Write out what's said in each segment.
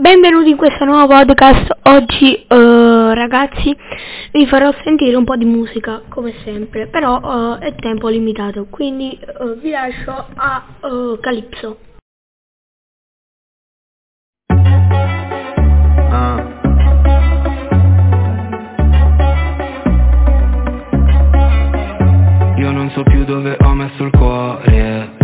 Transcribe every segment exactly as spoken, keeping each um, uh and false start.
Benvenuti in questo nuovo podcast. Oggi uh, ragazzi vi farò sentire un po' di musica come sempre, però uh, è tempo limitato, quindi uh, vi lascio a uh, Calypso. Ah. Io non so più dove ho messo il cuore.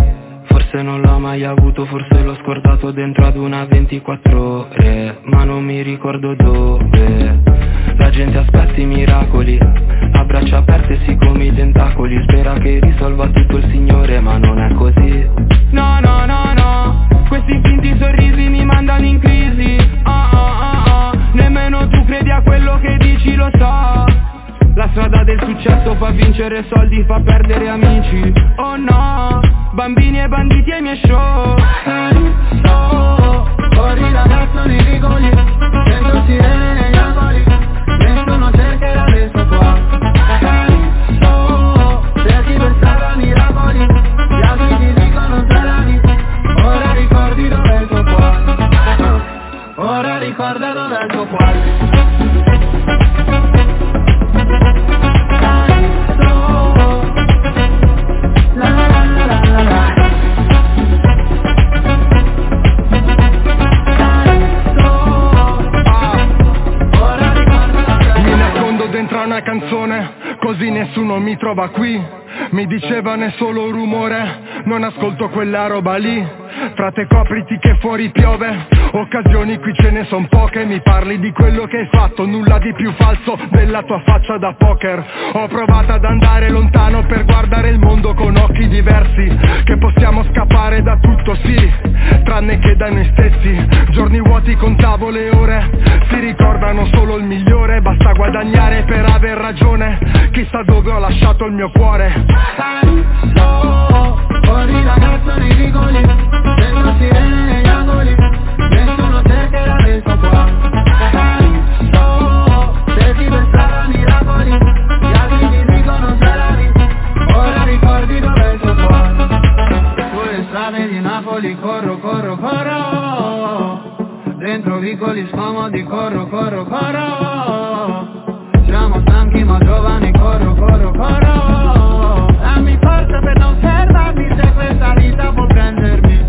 Forse non l'ho mai avuto, forse l'ho scordato dentro ad una ventiquattro ore, ma non mi ricordo dove. La gente aspetta i miracoli, a braccia aperte siccome i tentacoli, spera che risolva tutto il Signore, ma non è così. No, no, no, no, questi finti sorrisi mi mandano in crisi. Ah, ah, ah, ah, nemmeno tu credi a quello che dici, lo so. La strada del successo fa vincere soldi, fa perdere amici. Oh no, bambini e banditi ai miei show. Hey, oh, fuori da mezzo nei vicoli, dentro sirene negli angoli, nessuno cercherà adesso qua. Hey, oh, cerchi per strada miracoli, gli altri ti dicono salami, ora ricordi dov'è il tuo cuore. Ora ricorda dov'è il tuo cuore. Canzone, così nessuno mi trova qui. Mi dicevano è solo rumore, non ascolto quella roba lì. Frate copriti che fuori piove, occasioni qui ce ne son poche. Mi parli di quello che hai fatto, nulla di più falso della tua faccia da poker. Ho provato ad andare lontano per guardare il mondo con occhi diversi, che possiamo scappare da tutto sì, tranne che da noi stessi. Giorni vuoti con tavole e ore, si ricordano solo il migliore. Basta guadagnare per aver ragione, chissà dove ho lasciato il mio cuore. Fuori da mezzo nei vicoli, dentro sirene negli angoli, nessuno cercherà adesso qua. Oh, cerchi per strada miracoli, gli altri ti dicono salami, ora ricordi dov'è il tuo cuore. Sulle strade di Napoli corro, corro, corro, dentro vicoli scomodi corro, corro, corro. Siamo stanchi ma giovani corro, corro, corro. Dammi forza per non fermarmi, se questa vita può prendermi.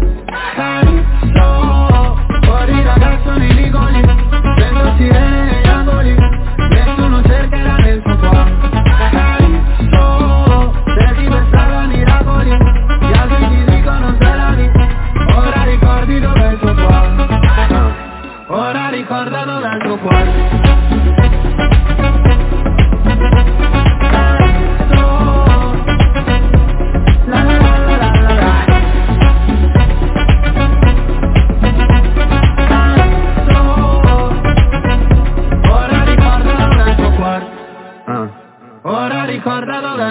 Calypso, fuori ragazzo nei vicoli, dentro sirene negli angoli, nessuno cercherà del suo qua. Calypso, cerchi per strada miracoli, gli altri ti dicono salami, ora ricordi dov'è il tuo cuore. Ora ricorda dov'è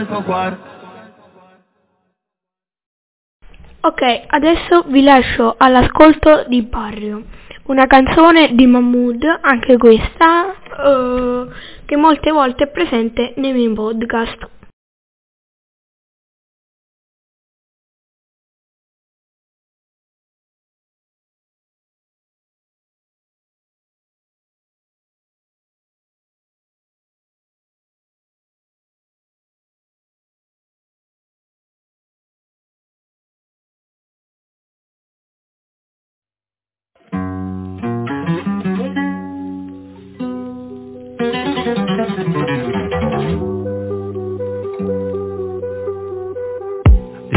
il tuo cuore. Ok, adesso vi lascio all'ascolto di Barrio, una canzone di Mahmood, anche questa, uh, che molte volte è presente nei miei podcast.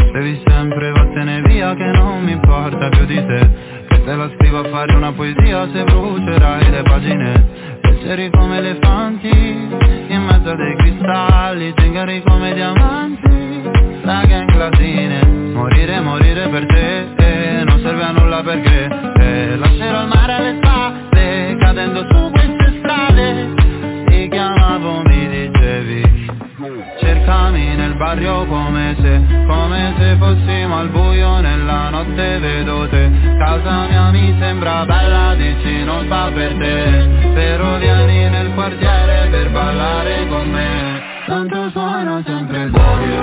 Dicevi sempre vattene via che non mi importa più di te, che te la scrivo a fare una poesia se brucerai le pagine. Leggeri come elefanti in mezzo a dei cristalli, zingari come diamanti, la gang latine. Morire, morire per te, eh, non serve a nulla perché eh, lascerò il mare alle spalle, cadendo su queste strade. Ti chiamavo, mi dicevi, cercami nel barrio come se, come se fossimo al buio nella notte. Vedo te, casa mia mi sembra bella, dici non va per te, però vieni nel quartiere per ballare con me. Tanto suono sempre il barrio,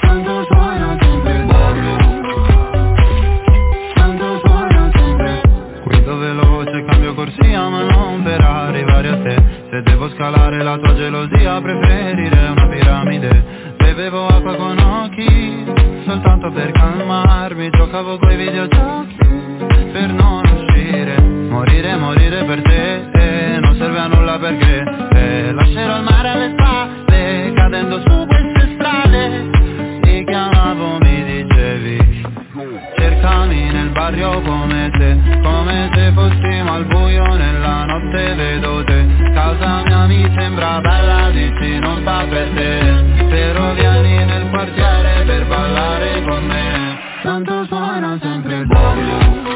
tanto suono sempre il barrio, tanto suono sempre scalare la tua gelosia preferirei una piramide. Bevevo acqua con occhi, soltanto per calmarmi. Giocavo coi videogiochi per non uscire. Morire, morire per te, eh, non serve a nulla perché eh, lascerò il mare alle spalle, cadendo su queste strade. Ti chiamavo, mi dicevi, cercami nel barrio come te, come se fossimo al buio nella notte. Vedo te, casa mia mi sembra bella, dici non fa per te. Però vieni nel quartiere per ballare con me, tanto suona sempre il barrio.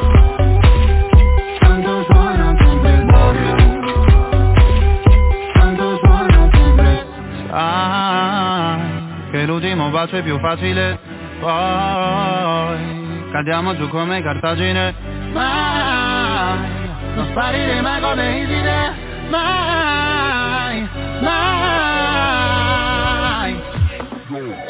Ah, che l'ultimo bacio è più facile, poi cadiamo giù come Cartagine. Mai, non sparire mai come Iside, mai, mai.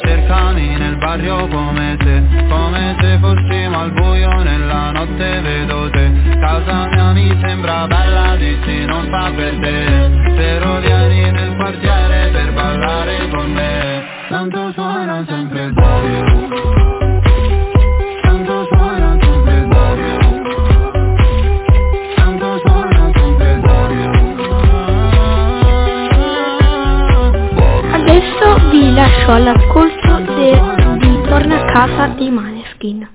Cercami nel barrio come te, come se fossimo al buio nella notte. Vedo te, casa mia mi sembra bella, dici non fa per te. Però vieni nel quartiere per ballare con me, tanto suona sempre il barrio, tanto suona sempre il barrio, tanto suona sempre il barrio. Adesso vi lascio all'ascolto de, di Torna a casa di Maneskin.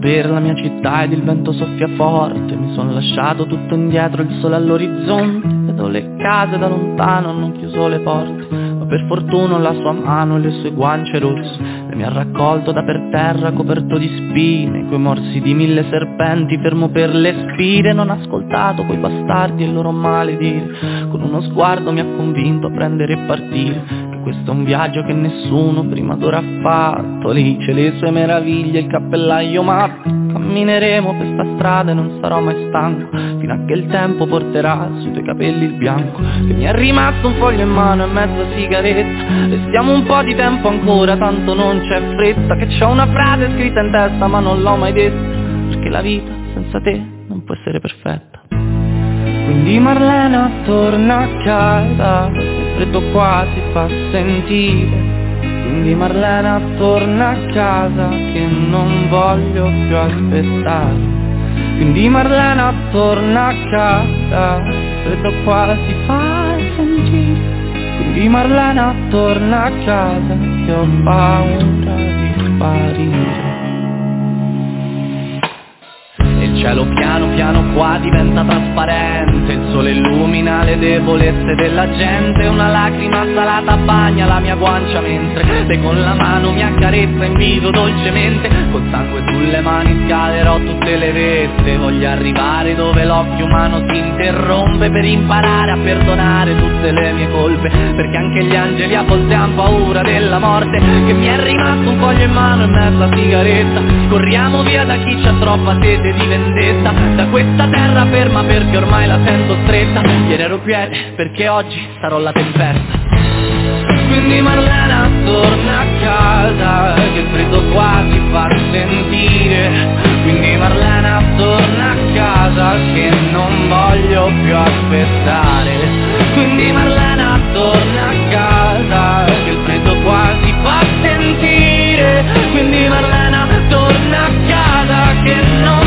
Per la mia città ed il vento soffia forte, mi son lasciato tutto indietro, il sole all'orizzonte. Vedo le case da lontano, hanno chiuso le porte, ma per fortuna la sua mano e le sue guance rosse le mi ha raccolto da per terra coperto di spine. Coi morsi di mille serpenti fermo per le spine, non ho ascoltato quei bastardi e il loro maledire. Con uno sguardo mi ha convinto a prendere e partire. Questo è un viaggio che nessuno prima d'ora ha fatto, lì c'è le sue meraviglie, il cappellaio matto. Cammineremo per sta strada e non sarò mai stanco, fino a che il tempo porterà sui tuoi capelli il bianco. Che mi è rimasto un foglio in mano e mezza sigaretta, restiamo un po' di tempo ancora, tanto non c'è fretta. Che c'ho una frase scritta in testa ma non l'ho mai detta, perché la vita senza te non può essere perfetta. Quindi Marlena torna a casa, il freddo qua si fa sentire. Quindi Marlena torna a casa, che non voglio più aspettare. Quindi Marlena torna a casa, il freddo qua si fa sentire. Quindi Marlena torna a casa, che ho paura di sparire. Il cielo piano piano qua diventa trasparente, il sole illumina le debolezze della gente. Una lacrima salata bagna la mia guancia mentre te con la mano mi accarezza in viso dolcemente. Col sangue sulle mani scalerò tutte le vette, voglio arrivare dove l'occhio umano si interrompe, per imparare a perdonare tutte le mie colpe, perché anche gli angeli a volte hanno paura della morte. Che mi è rimasto un foglio in mano e mezza sigaretta, corriamo via da chi c'ha troppa sete di vendetta. Da questa terra ferma perché ormai la sento stretta, ieri ero piede perché oggi sarò la tempesta. Quindi Marlena torna a casa, che il freddo qua si fa sentire. Quindi Marlena torna a casa, che non voglio più aspettare. Quindi Marlena torna a casa, che il freddo qua si fa sentire. Quindi Marlena torna a casa, che non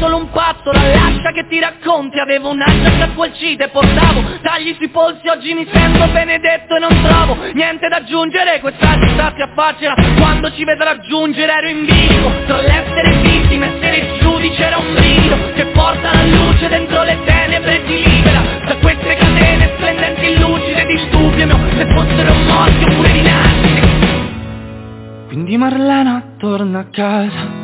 solo un pazzo, la lascia che ti racconti. Avevo una giacca squalcita e portavo tagli sui polsi, oggi mi sento benedetto e non trovo niente da aggiungere. Questa città si affaccia quando ci vedrà giungere. Ero in vivo tra l'essere vittima, essere giudice, era un brido che porta la luce dentro le tenebre e ti libera da queste catene splendenti, lucide di stupio mio, se fossero morti oppure rinascite. Quindi Marlena torna a casa,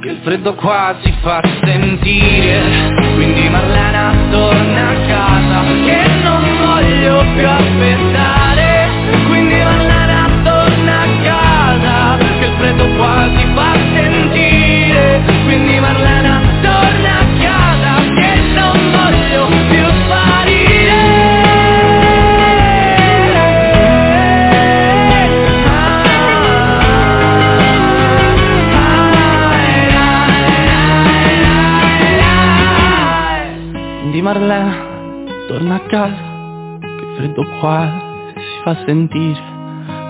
che il freddo qua si fa sentire. Quindi Marlena torna a casa, che non voglio più aspettare. Quindi Marlena torna a casa, che il freddo qua si fa sentire. Quindi Marlena torna a casa, che non voglio più sparire. di Marlena, torna a casa, che freddo qua si fa sentire.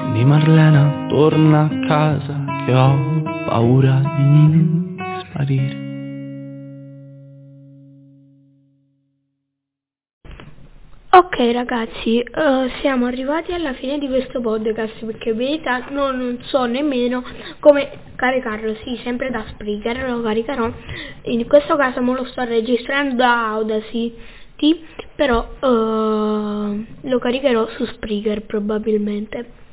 Quindi Marlena, torna a casa, che ho paura di sparire. Ok ragazzi, uh, siamo arrivati alla fine di questo podcast, perché in verità non, non so nemmeno come caricarlo. Sì, sempre da Spreaker lo caricherò, in questo caso me lo sto registrando da Audacity, però uh, lo caricherò su Spreaker probabilmente.